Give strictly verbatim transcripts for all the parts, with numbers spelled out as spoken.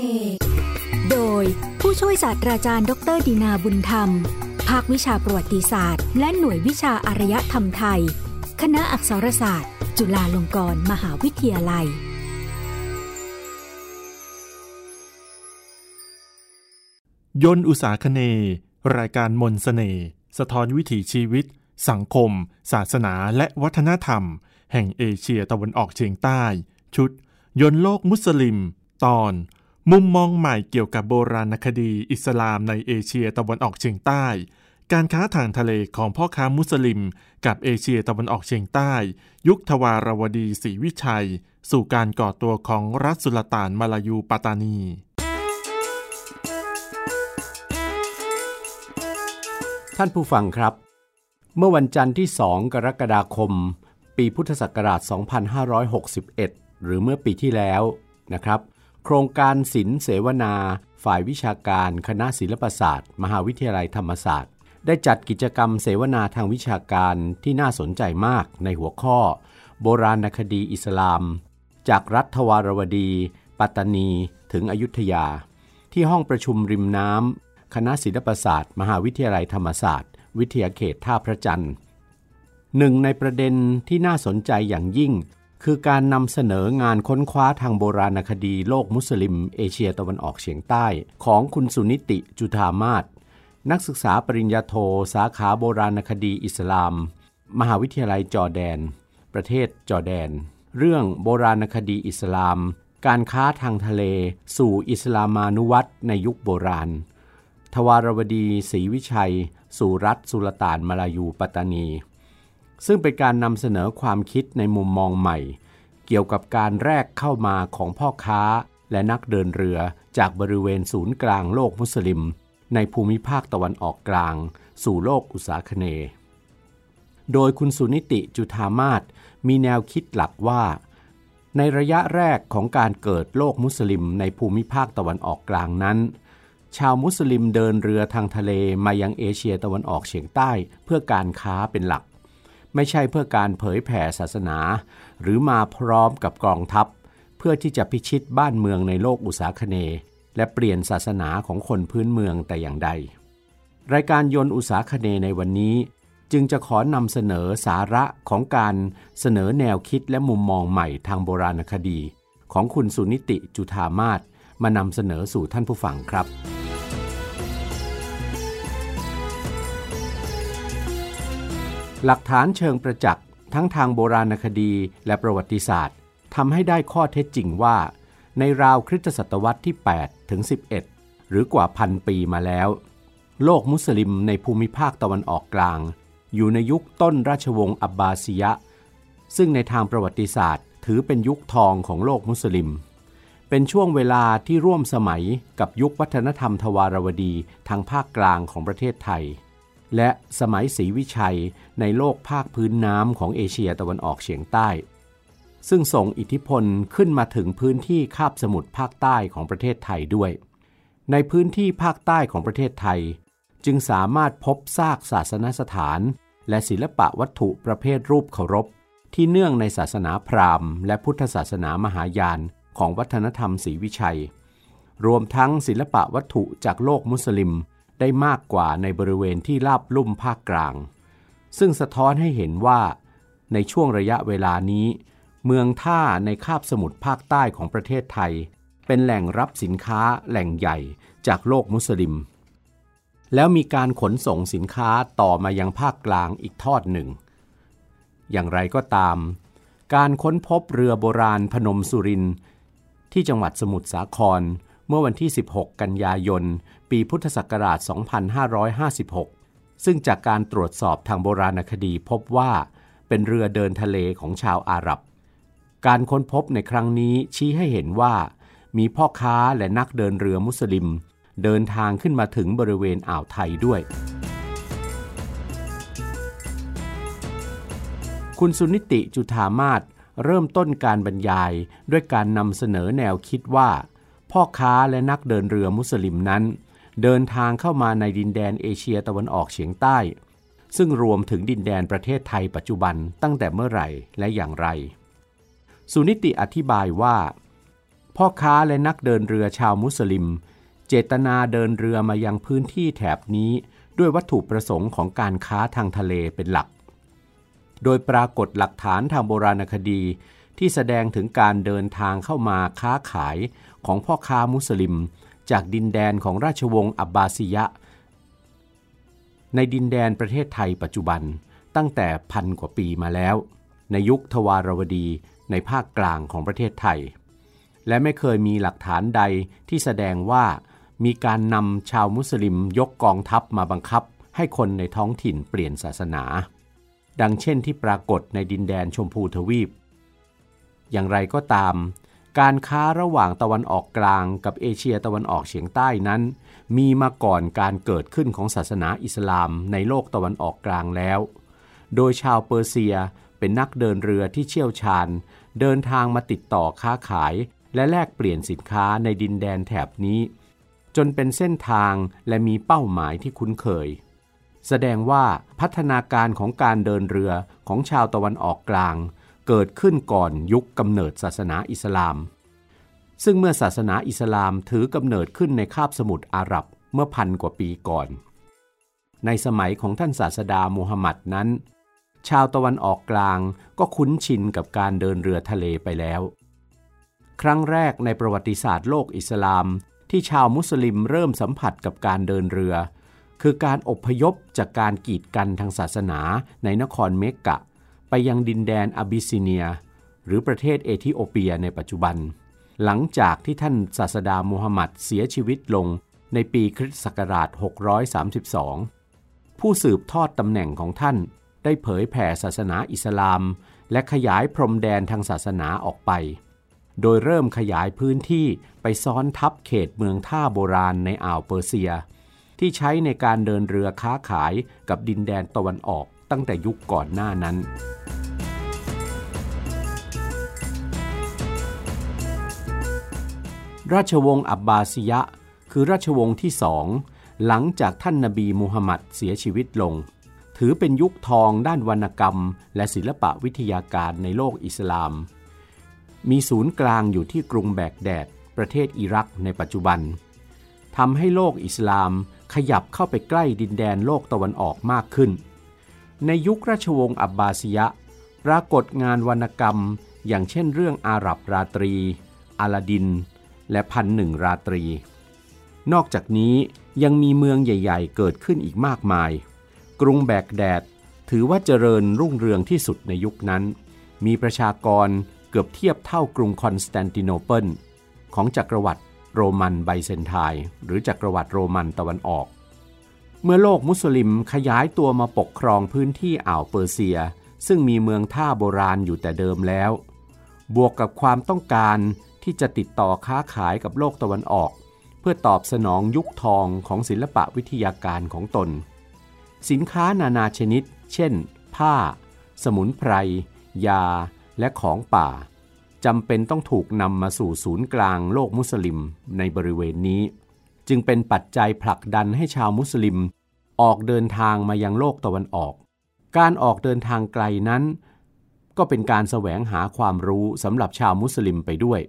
เอกโดยผู้ช่วยศาสตราจารย์ดร.ดินาบุญธรรมภาควิชาประวัติศาสตร์และหน่วยวิชาอารยธรรมไทยคณะอักษรศาสตร์จุฬาลงกรณ์มหาวิทยาลัยยนต์อุษาคเนย์รายการมนต์เสน่ห์สะท้อนวิถีชีวิตสังคมศาสนาและวัฒนธรรมแห่งเอเชียตะวันออกเฉียงใต้ชุดยนต์โลกมุสลิมตอนมุมมองใหม่เกี่ยวกับโบราณคดีอิสลามในเอเชียตะวันออกเฉียงใต้การค้าทางทะเลของพ่อค้ามุสลิมกับเอเชียตะวันออกเฉียงใต้ยุคทวารวดีศรีวิชัยสู่การก่อตัวของรัฐสุลต่านมาลายูปัตตานีท่านผู้ฟังครับเมื่อวันจันทร์ที่สองกรกฎาคมปีพุทธศักราชสองพันห้าร้อยหกสิบเอ็ดหรือเมื่อปีที่แล้วนะครับโครงการศิลป์เสวนาฝ่ายวิชาการคณะศิลปศาสตร์มหาวิทยาลัยธรรมศาสตร์ได้จัดกิจกรรมเสวนาทางวิชาการที่น่าสนใจมากในหัวข้อโบราณคดีอิสลามจากรัฐทวารวดีปัตตานีถึงอยุธยาที่ห้องประชุมริมน้ำคณะศิลปศาสตร์มหาวิทยาลัยธรรมศาสตร์วิทยาเขตท่าพระจันทร์หนึ่งในประเด็นที่น่าสนใจอย่างยิ่งคือการนำเสนองานค้นคว้าทางโบราณคดีโลกมุสลิมเอเชียตะวันออกเฉียงใต้ของคุณสุนิติจุฑามาศนักศึกษาปริญญาโทสาขาโบราณคดีอิสลามมหาวิทยาลัยจอร์แดนประเทศจอร์แดนเรื่องโบราณคดีอิสลามการค้าทางทะเลสู่อิสลามานุวัตในยุคโบราณทวารวดีศรีวิชัยสู่รัฐสุลต่านมาลายูปัตตานีซึ่งเป็นการนำเสนอความคิดในมุมมองใหม่เกี่ยวกับการแรกเข้ามาของพ่อค้าและนักเดินเรือจากบริเวณศูนย์กลางโลกมุสลิมในภูมิภาคตะวันออกกลางสู่โลกอุษาคเนย์โดยคุณสุนิติจุฑามาศมีแนวคิดหลักว่าในระยะแรกของการเกิดโลกมุสลิมในภูมิภาคตะวันออกกลางนั้นชาวมุสลิมเดินเรือทางทะเลมายังเอเชียตะวันออกเฉียงใต้เพื่อการค้าเป็นหลักไม่ใช่เพื่อการเผยแผ่ศาสนาหรือมาพร้อมกับกองทัพเพื่อที่จะพิชิตบ้านเมืองในโลกอุษาคเนย์และเปลี่ยนศาสนาของคนพื้นเมืองแต่อย่างใดรายการยนต์อุษาคเนย์ในวันนี้จึงจะขอนำเสนอสาระของการเสนอแนวคิดและมุมมองใหม่ทางโบราณคดีของคุณสุนิติจุฑามาศมานำเสนอสู่ท่านผู้ฟังครับหลักฐานเชิงประจักษ์ทั้งทางโบราณคดีและประวัติศาสตร์ทำให้ได้ข้อเท็จจริงว่าในราวคริสตศตวรรษที่แปดถึงสิบเอ็ดหรือกว่าพันปีมาแล้วโลกมุสลิมในภูมิภาคตะวันออกกลางอยู่ในยุคต้นราชวงศ์อับบาสิยะซึ่งในทางประวัติศาสตร์ถือเป็นยุคทองของโลกมุสลิมเป็นช่วงเวลาที่ร่วมสมัยกับยุควัฒนธรรมทวารวดีทางภาคกลางของประเทศไทยและสมัยศรีวิชัยในโลกภาคพื้นน้ำของเอเชียตะวันออกเฉียงใต้ซึ่งส่งอิทธิพลขึ้นมาถึงพื้นที่คาบสมุทรภาคใต้ของประเทศไทยด้วยในพื้นที่ภาคใต้ของประเทศไทยจึงสามารถพบซากศาสนสถานและศิลปะวัตถุประเภทรูปเคารพที่เนื่องในศาสนาพราหมณ์และพุทธศาสนามหายานของวัฒนธรรมศรีวิชัยรวมทั้งศิลปะวัตถุจากโลกมุสลิมได้มากกว่าในบริเวณที่ราบลุ่มภาคกลางซึ่งสะท้อนให้เห็นว่าในช่วงระยะเวลานี้เมืองท่าในคาบสมุทรภาคใต้ของประเทศไทยเป็นแหล่งรับสินค้าแหล่งใหญ่จากโลกมุสลิมแล้วมีการขนส่งสินค้าต่อมายังภาคกลางอีกทอดหนึ่งอย่างไรก็ตามการค้นพบเรือโบราณพนมสุรินทร์ที่จังหวัดสมุทรสาครเมื่อวันที่สิบหกกันยายนปีพุทธศักราชสองพันห้าร้อยห้าสิบหกซึ่งจากการตรวจสอบทางโบราณคดีพบว่าเป็นเรือเดินทะเลของชาวอาหรับการค้นพบในครั้งนี้ชี้ให้เห็นว่ามีพ่อค้าและนักเดินเรือมุสลิมเดินทางขึ้นมาถึงบริเวณอ่าวไทยด้วยคุณสุนิติจุฑามาศเริ่มต้นการบรรยายด้วยการนำเสนอแนวคิดว่าพ่อค้าและนักเดินเรือมุสลิมนั้นเดินทางเข้ามาในดินแดนเอเชียตะวันออกเฉียงใต้ซึ่งรวมถึงดินแดนประเทศไทยปัจจุบันตั้งแต่เมื่อไหร่และอย่างไรสุนิติอธิบายว่า พ่อค้าและนักเดินเรือชาวมุสลิมเจตนาเดินเรือมายังพื้นที่แถบนี้ด้วยวัตถุประสงค์ของการค้าทางทะเลเป็นหลักโดยปรากฏหลักฐานทางโบราณคดีที่แสดงถึงการเดินทางเข้ามาค้าขายของพ่อค้ามุสลิมจากดินแดนของราชวงศ์อับบาสิยะในดินแดนประเทศไทยปัจจุบันตั้งแต่พันกว่าปีมาแล้วในยุคทวารวดีในภาคกลางของประเทศไทยและไม่เคยมีหลักฐานใดที่แสดงว่ามีการนำชาวมุสลิมยกกองทัพมาบังคับให้คนในท้องถิ่นเปลี่ยนศาสนาดังเช่นที่ปรากฏในดินแดนชมพูทวีปอย่างไรก็ตามการค้าระหว่างตะวันออกกลางกับเอเชียตะวันออกเฉียงใต้นั้นมีมาก่อนการเกิดขึ้นของศาสนาอิสลามในโลกตะวันออกกลางแล้วโดยชาวเปอร์เซียเป็นนักเดินเรือที่เชี่ยวชาญเดินทางมาติดต่อค้าขายและแลกเปลี่ยนสินค้าในดินแดนแถบนี้จนเป็นเส้นทางและมีเป้าหมายที่คุ้นเคยแสดงว่าพัฒนาการของการเดินเรือของชาวตะวันออกกลางเกิดขึ้นก่อนยุคกำเนิดศาสนาอิสลามซึ่งเมื่อศาสนาอิสลามถือกำเนิดขึ้นในคาบสมุทรอาหรับเมื่อพันกว่าปีก่อนในสมัยของท่านศาสดามูฮัมหมัดนั้นชาวตะวันออกกลางก็คุ้นชินกับการเดินเรือทะเลไปแล้วครั้งแรกในประวัติศาสตร์โลกอิสลามที่ชาวมุสลิมเริ่มสัมผัสกับการเดินเรือคือการอพยพจากการกีดกันทางศาสนาในนครเมกกะไปยังดินแดนอะบิสซิเนียหรือประเทศเอธิโอเปียในปัจจุบันหลังจากที่ท่านศาสดามูฮัมหมัดเสียชีวิตลงในปีคริสต์ศักราชหกร้อยสามสิบสองผู้สืบทอดตำแหน่งของท่านได้เผยแผ่ศาสนาอิสลามและขยายพรมแดนทางศาสนาออกไปโดยเริ่มขยายพื้นที่ไปซ้อนทับเขตเมืองท่าโบราณในอ่าวเปอร์เซียที่ใช้ในการเดินเรือค้าขายกับดินแดนตะวันออกตั้งแต่ยุคก่อนหน้านั้นราชวงศ์อับบาสิยะคือราชวงศ์ที่สองหลังจากท่านนบีมูฮัมหมัดเสียชีวิตลงถือเป็นยุคทองด้านวรรณกรรมและศิลปะวิทยาการในโลกอิสลามมีศูนย์กลางอยู่ที่กรุงแบกแดดประเทศอิรักในปัจจุบันทำให้โลกอิสลามขยับเข้าไปใกล้ดินแดนโลกตะวันออกมากขึ้นในยุคราชวงศ์อับบาสิยะปรากฏงานวรรณกรรมอย่างเช่นเรื่องอาหรับราตรีอลาดินและพันหนึ่งราตรีนอกจากนี้ยังมีเมืองใหญ่ๆเกิดขึ้นอีกมากมายกรุงแบกแดดถือว่าเจริญรุ่งเรืองที่สุดในยุคนั้นมีประชากรเกือบเทียบเท่ากรุงคอนสแตนติโนเปิลของจักรวรรดิโรมันไบเซนไทน์หรือจักรวรรดิโรมันตะวันออกเมื่อโลกมุสลิมขยายตัวมาปกครองพื้นที่อ่าวเปอร์เซียซึ่งมีเมืองท่าโบราณอยู่แต่เดิมแล้วบวกกับความต้องการที่จะติดต่อค้าขายกับโลกตะวันออกเพื่อตอบสนองยุคทองของศิลปะวิทยาการของตนสินค้านานาชนิดเช่นผ้าสมุนไพรยาและของป่าจำเป็นต้องถูกนำมาสู่ศูนย์กลางโลกมุสลิมในบริเวณนี้จึงเป็นปัจจัยผลักดันให้ชาวมุสลิมออกเดินทางมายังโลกตะวันออกการออกเดินทางไกลนั้นก็เป็นการแสวงหาความรู้สำหรับชาวมุสลิมไปด้วย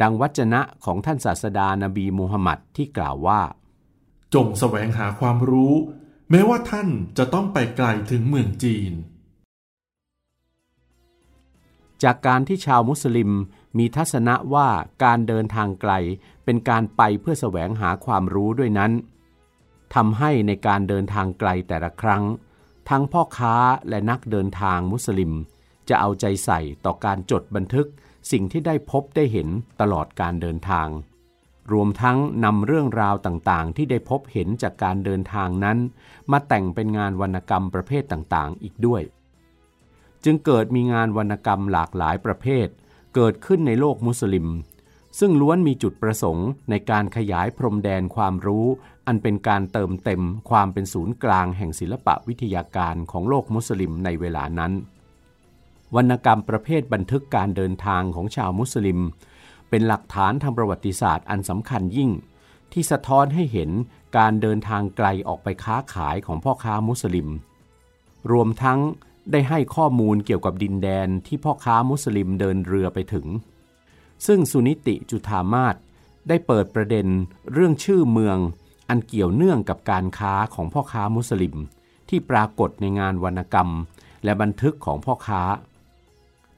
ดังวจนะของท่านศาสดานบีมูฮัมหมัดที่กล่าวว่าจงแสวงหาความรู้แม้ว่าท่านจะต้องไปไกลถึงเมืองจีนจากการที่ชาวมุสลิมมีทัศนะว่าการเดินทางไกลเป็นการไปเพื่อแสวงหาความรู้ด้วยนั้นทำให้ในการเดินทางไกลแต่ละครั้งทั้งพ่อค้าและนักเดินทางมุสลิมจะเอาใจใส่ต่อการจดบันทึกสิ่งที่ได้พบได้เห็นตลอดการเดินทางรวมทั้งนำเรื่องราวต่างๆที่ได้พบเห็นจากการเดินทางนั้นมาแต่งเป็นงานวรรณกรรมประเภทต่างๆอีกด้วยจึงเกิดมีงานวรรณกรรมหลากหลายประเภทเกิดขึ้นในโลกมุสลิมซึ่งล้วนมีจุดประสงค์ในการขยายพรมแดนความรู้อันเป็นการเติมเต็มความเป็นศูนย์กลางแห่งศิลปะวิทยาการของโลกมุสลิมในเวลานั้นวรรณกรรมประเภทบันทึกการเดินทางของชาวมุสลิมเป็นหลักฐานทางประวัติศาสตร์อันสำคัญยิ่งที่สะท้อนให้เห็นการเดินทางไกลออกไปค้าขายของพ่อค้ามุสลิมรวมทั้งได้ให้ข้อมูลเกี่ยวกับดินแดนที่พ่อค้ามุสลิมเดินเรือไปถึง ซึ่งสุนิติจุฑามาศได้เปิดประเด็นเรื่องชื่อเมืองอันเกี่ยวเนื่องกับการค้าของพ่อค้ามุสลิมที่ปรากฏในงานวรรณกรรมและบันทึกของพ่อค้า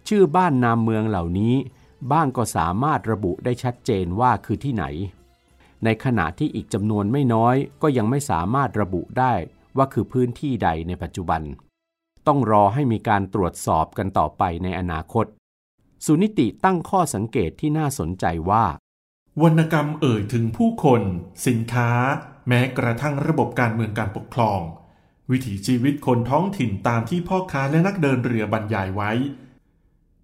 ชื่อบ้านนามเมืองเหล่านี้บ้างก็สามารถระบุได้ชัดเจนว่าคือที่ไหนในขณะที่อีกจำนวนไม่น้อยก็ยังไม่สามารถระบุได้ว่าคือพื้นที่ใดในปัจจุบันต้องรอให้มีการตรวจสอบกันต่อไปในอนาคตสุนิติตั้งข้อสังเกตที่น่าสนใจว่าวรรณกรรมเอ่ยถึงผู้คนสินค้าแม้กระทั่งระบบการเมืองการปกครองวิถีชีวิตคนท้องถิ่นตามที่พ่อค้าและนักเดินเรือบรรยายไว้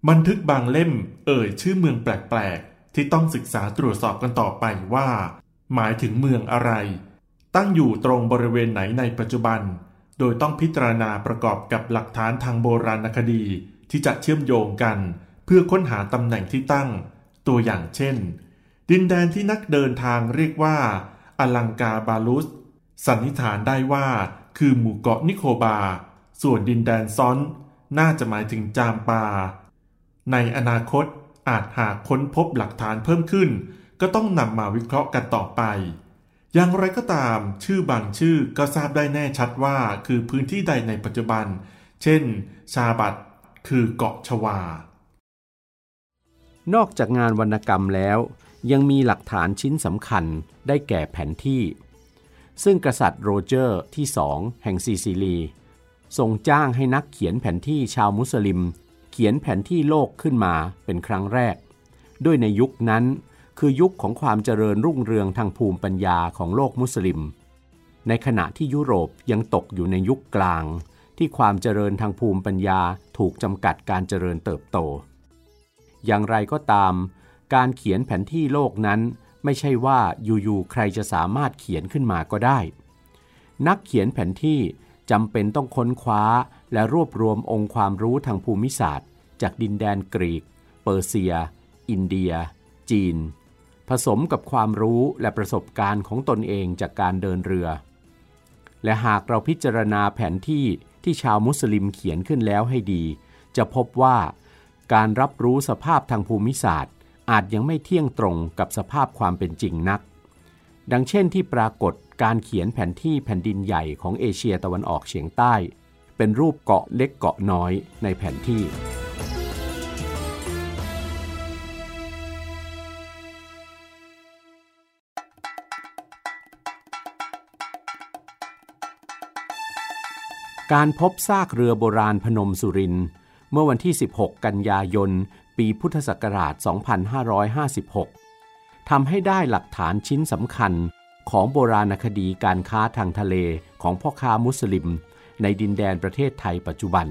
บันทึกบางเล่มเอ่ยชื่อเมืองแปลกๆที่ต้องศึกษาตรวจสอบกันต่อไปว่าหมายถึงเมืองอะไรตั้งอยู่ตรงบริเวณไหนในปัจจุบันโดยต้องพิจารณาประกอบกับหลักฐานทางโบราณคดีที่จะเชื่อมโยงกันเพื่อค้นหาตำแหน่งที่ตั้งตัวอย่างเช่นดินแดนที่นักเดินทางเรียกว่าอลังกาบาลุสสันนิษฐานได้ว่าคือหมู่เกาะนิโคบาส่วนดินแดนซ้อนน่าจะหมายถึงจามปาในอนาคตอาจหากค้นพบหลักฐานเพิ่มขึ้นก็ต้องนำมาวิเคราะห์กันต่อไปอย่างไรก็ตามชื่อบางชื่อก็ทราบได้แน่ชัดว่าคือพื้นที่ใดในปัจจุบันเช่นชาบัดคือเกาะชวานอกจากงานวรรณกรรมแล้วยังมีหลักฐานชิ้นสำคัญได้แก่แผนที่ซึ่งกษัตริย์โรเจอร์ที่สองแห่งซิซิลีทรงจ้างให้นักเขียนแผนที่ชาวมุสลิมเขียนแผนที่โลกขึ้นมาเป็นครั้งแรกด้วยในยุคนั้นคือยุคของความเจริญรุ่งเรืองทางภูมิปัญญาของโลกมุสลิมในขณะที่ยุโรปยังตกอยู่ในยุคกลางที่ความเจริญทางภูมิปัญญาถูกจำกัดการเจริญเติบโตอย่างไรก็ตามการเขียนแผนที่โลกนั้นไม่ใช่ว่าอยู่ๆใครจะสามารถเขียนขึ้นมาก็ได้นักเขียนแผนที่จำเป็นต้องค้นคว้าและรวบรวมองค์ความรู้ทางภูมิศาสตร์จากดินแดนกรีกเปอร์เซียอินเดียจีนผสมกับความรู้และประสบการณ์ของตนเองจากการเดินเรือและหากเราพิจารณาแผนที่ที่ชาวมุสลิมเขียนขึ้นแล้วให้ดีจะพบว่าการรับรู้สภาพทางภูมิศาสตร์อาจยังไม่เที่ยงตรงกับสภาพความเป็นจริงนักดังเช่นที่ปรากฏการเขียนแผนที่แผ่นดินใหญ่ของเอเชียตะวันออกเฉียงใต้เป็นรูปเกาะเล็กเกาะน้อยในแผนที่การพบซากเรือโบราณพนมสุรินทร์เมื่อวันที่สิบหกกันยายนปีพุทธศักราชสองพันห้าร้อยห้าสิบหกทำให้ได้หลักฐานชิ้นสำคัญของโบราณคดีการค้าทางทะเลของพ่อค้ามุสลิมในดินแดนประเทศไทยปัจจุบัน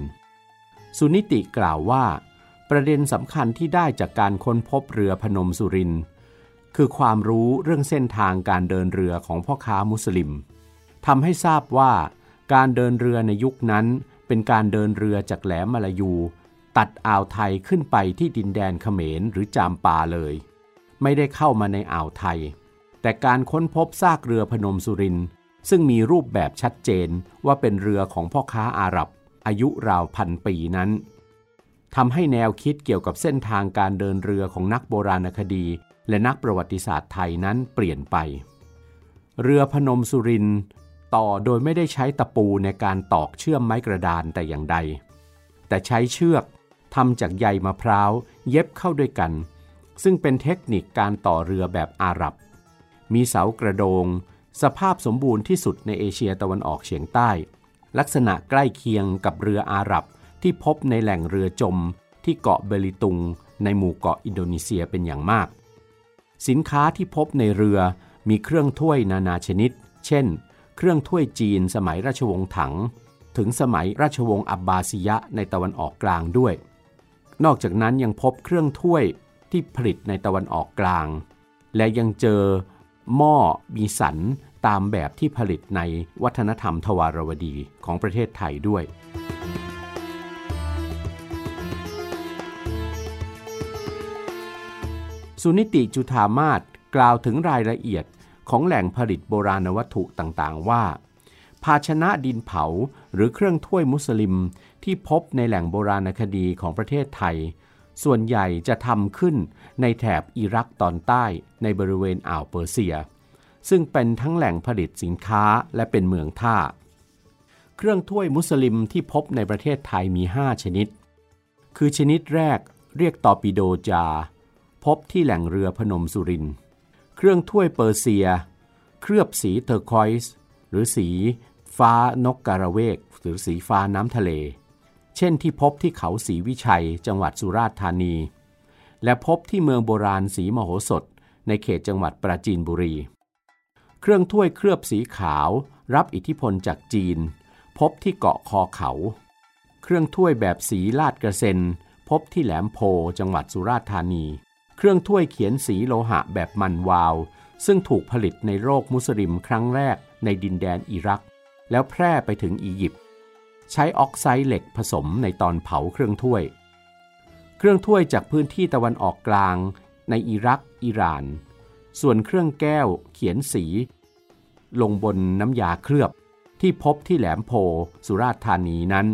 สุนิติกล่าวว่าประเด็นสำคัญที่ได้จากการค้นพบเรือพนมสุรินทร์คือความรู้เรื่องเส้นทางการเดินเรือของพ่อค้ามุสลิมทำให้ทราบว่าการเดินเรือในยุคนั้นเป็นการเดินเรือจากแหลมมาลายูตัดอ่าวไทยขึ้นไปที่ดินแดนเขมรหรือจามปาเลยไม่ได้เข้ามาในอ่าวไทยแต่การค้นพบซากเรือพนมสุรินทร์ซึ่งมีรูปแบบชัดเจนว่าเป็นเรือของพ่อค้าอาหรับอายุราวพันปีนั้นทำให้แนวคิดเกี่ยวกับเส้นทางการเดินเรือของนักโบราณคดีและนักประวัติศาสตร์ไทยนั้นเปลี่ยนไปเรือพนมสุรินทร์ต่อโดยไม่ได้ใช้ตะปูในการตอกเชื่อมไม้กระดานแต่อย่างใดแต่ใช้เชือกทำจากใยมะพร้าวเย็บเข้าด้วยกันซึ่งเป็นเทคนิคการต่อเรือแบบอาหรับมีเสากระโดงสภาพสมบูรณ์ที่สุดในเอเชียตะวันออกเฉียงใต้ลักษณะใกล้เคียงกับเรืออาหรับที่พบในแหล่งเรือจมที่เกาะเบลิตุงในหมู่เกาะอินโดนีเซียเป็นอย่างมากสินค้าที่พบในเรือมีเครื่องถ้วยนานาชนิดเช่นเครื่องถ้วยจีนสมัยราชวงศ์ถังถึงสมัยราชวงศ์อับบาสิยะในตะวันออกกลางด้วยนอกจากนั้นยังพบเครื่องถ้วยที่ผลิตในตะวันออกกลางและยังเจอหม้อมีสันตามแบบที่ผลิตในวัฒนธรรมทวารวดีของประเทศไทยด้วยสุนิติจุฑามาศกล่าวถึงรายละเอียดของแหล่งผลิตโบราณวัตถุต่างๆว่าภาชนะดินเผาหรือเครื่องถ้วยมุสลิมที่พบในแหล่งโบราณคดีของประเทศไทย ส่วนใหญ่จะทำขึ้นในแถบอิรักตอนใต้ในบริเวณอ่าวเปอร์เซียซึ่งเป็นทั้งแหล่งผลิตสินค้าและเป็นเมืองท่าเครื่องถ้วยมุสลิมที่พบในประเทศไทยมีห้าชนิดคือชนิดแรกเรียกตอร์ปิโดจาพบที่แหล่งเรือพนมสุรินทร์เครื่องถ้วยเปอร์เซียเคลือบสีเทอร์คอยส์หรือสีฟ้านกกระเวกหรือสีฟ้าน้ำทะเลเช่นที่พบที่เขาศรีวิชัยจังหวัดสุราษฎร์ธานีและพบที่เมืองโบราณศรีมโหสถในเขตจังหวัดปราจีนบุรีเครื่องถ้วยเคลือบสีขาวรับอิทธิพลจากจีนพบที่เกาะคอเขาเครื่องถ้วยแบบสีลาดกระเซ็นพบที่แหลมโพจังหวัดสุราษฎร์ธานีเครื่องถ้วยเขียนสีโลหะแบบมันวาวซึ่งถูกผลิตในโลกมุสลิมครั้งแรกในดินแดนอิรักแล้วแพร่ไปถึงอียิปต์ใช้ออกไซด์เหล็กผสมในตอนเผาเครื่องถ้วยเครื่องถ้วยจากพื้นที่ตะวันออกกลางในอิรักอิหร่านส่วนเครื่องแก้วเขียนสีลงบนน้ำยาเคลือบที่พบที่แหลมโพสุราษฎร์ธานีนั้น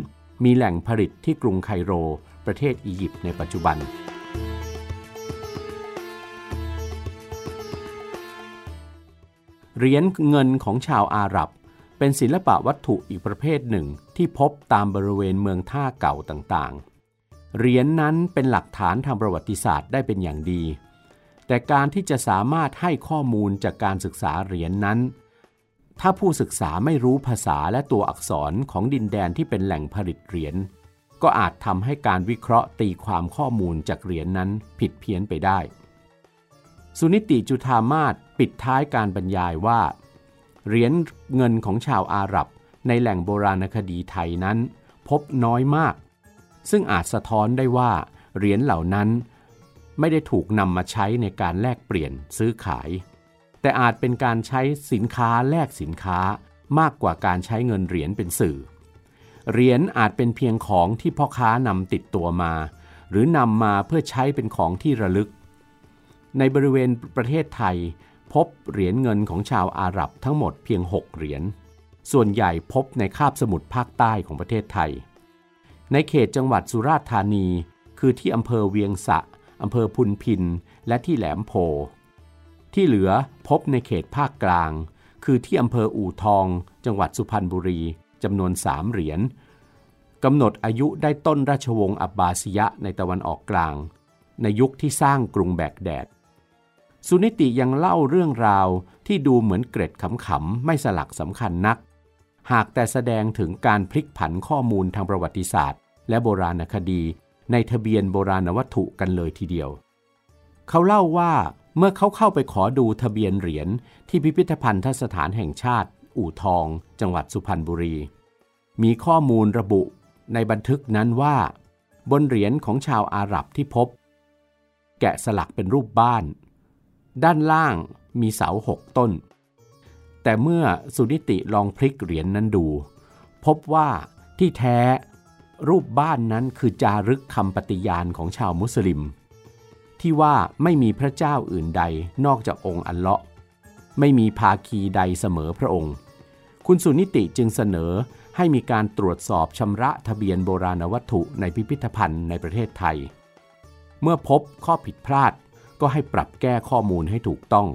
มีแหล่งผลิตที่กรุงไคโรประเทศอียิปต์ในปัจจุบันเหรียญเงินของชาวอาหรับเป็นศิลปะวัตถุอีกประเภทหนึ่งที่พบตามบริเวณเมืองท่าเก่าต่างๆเหรียญ น, นั้นเป็นหลักฐานทางประวัติศาสตร์ได้เป็นอย่างดีแต่การที่จะสามารถให้ข้อมูลจากการศึกษาเหรียญ น, นั้นถ้าผู้ศึกษาไม่รู้ภาษาและตัวอักษรของดินแดนที่เป็นแหล่งผลิตเหรียญก็อาจทำให้การวิเคราะห์ตีความข้อมูลจากเหรียญ น, นั้นผิดเพี้ยนไปได้สุนิติจุฑามาศปิดท้ายการบรรยายว่าเหรียญเงินของชาวอาหรับในแหล่งโบราณคดีไทยนั้นพบน้อยมากซึ่งอาจสะท้อนได้ว่าเหรียญเหล่านั้นไม่ได้ถูกนำมาใช้ในการแลกเปลี่ยนซื้อขายแต่อาจเป็นการใช้สินค้าแลกสินค้ามากกว่าการใช้เงินเหรียญเป็นสื่อเหรียญอาจเป็นเพียงของที่พ่อค้านำติดตัวมาหรือนำมาเพื่อใช้เป็นของที่ระลึกในบริเวณประเทศไทยพบเหรียญเงินของชาวอาหรับทั้งหมดเพียงหกเหรียญส่วนใหญ่พบในคาบสมุทรภาคใต้ของประเทศไทยในเขตจังหวัดสุราษฎร์ธานีคือที่อำเภอเวียงสะอำเภอพุนพินและที่แหลมโพที่เหลือพบในเขตภาคกลางคือที่อำเภออู่ทองจังหวัดสุพรรณบุรีจำนวนสามเหรียญกำหนดอายุได้ต้นราชวงศ์อับบาสิยะในตะวันออกกลางในยุคที่สร้างกรุงแบกแดดสุนิติยังเล่าเรื่องราวที่ดูเหมือนเกร็ดขำๆไม่สลักสำคัญนักหากแต่แสดงถึงการพลิกผันข้อมูลทางประวัติศาสตร์และโบราณคดีในทะเบียนโบราณวัตถุกันเลยทีเดียวเขาเล่าว่าเมื่อเขาเข้าไปขอดูทะเบียนเหรียญที่พิพิธภัณฑสถานแห่งชาติอู่ทองจังหวัดสุพรรณบุรีมีข้อมูลระบุในบันทึกนั้นว่าบนเหรียญของชาวอาหรับที่พบแกะสลักเป็นรูปบ้านด้านล่างมีเสาหกต้นแต่เมื่อสุนิติลองพลิกเหรียญ น, นั้นดูพบว่าที่แท้รูปบ้านนั้นคือจารึกคำปฏิญาณของชาวมุสลิมที่ว่าไม่มีพระเจ้าอื่นใดนอกจากองค์อัลเลาะห์ไม่มีภาคีใดเสมอพระองค์คุณสุนิติจึงเสนอให้มีการตรวจสอบชำระทะเบียนโบราณวัตถุในพิพิธภัณฑ์ในประเทศไทยเมื่อพบข้อผิดพลาดก็ให้ปรับแก้ข้อมูลให้ถูกต้อง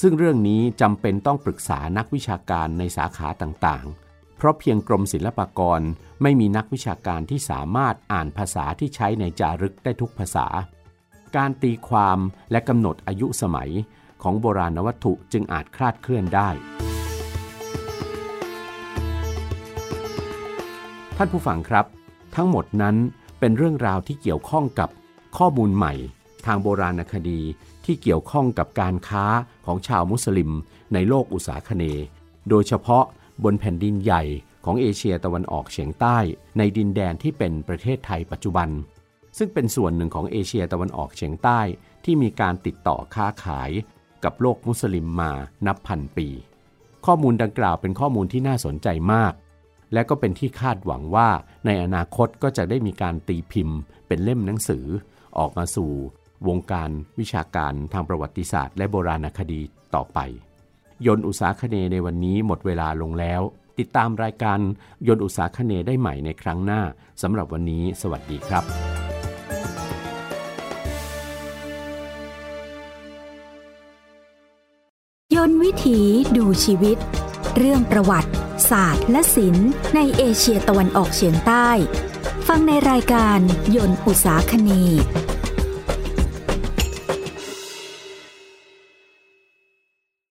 ซึ่งเรื่องนี้จำเป็นต้องปรึกษานักวิชาการในสาขาต่างๆเพราะเพียงกรมศิลปากรไม่มีนักวิชาการที่สามารถอ่านภาษาที่ใช้ในจารึกได้ทุกภาษาการตีความและกำหนดอายุสมัยของโบราณวัตถุจึงอาจคลาดเคลื่อนได้ท่านผู้ฟังครับทั้งหมดนั้นเป็นเรื่องราวที่เกี่ยวข้องกับข้อมูลใหม่ทางโบราณคดีที่เกี่ยวข้องกับการค้าของชาวมุสลิมในโลกอุษาคเนย์โดยเฉพาะบนแผ่นดินใหญ่ของเอเชียตะวันออกเฉียงใต้ในดินแดนที่เป็นประเทศไทยปัจจุบันซึ่งเป็นส่วนหนึ่งของเอเชียตะวันออกเฉียงใต้ที่มีการติดต่อค้าขายกับโลกมุสลิมมานับพันปีข้อมูลดังกล่าวเป็นข้อมูลที่น่าสนใจมากและก็เป็นที่คาดหวังว่าในอนาคตก็จะได้มีการตีพิมพ์เป็นเล่มหนังสือออกมาสู่วงการวิชาการทางประวัติศาสตร์และโบราณคดีต่อไปยนต์อุษาคเนย์ในวันนี้หมดเวลาลงแล้วติดตามรายการยนต์อุษาคเนย์ได้ใหม่ในครั้งหน้าสำหรับวันนี้สวัสดีครับ ยลวิถีดูชีวิตเรื่องประวัติศาสตร์และศิลป์ในเอเชียตะวันออกเฉียงใต้ฟังในรายการยลอุษาคณี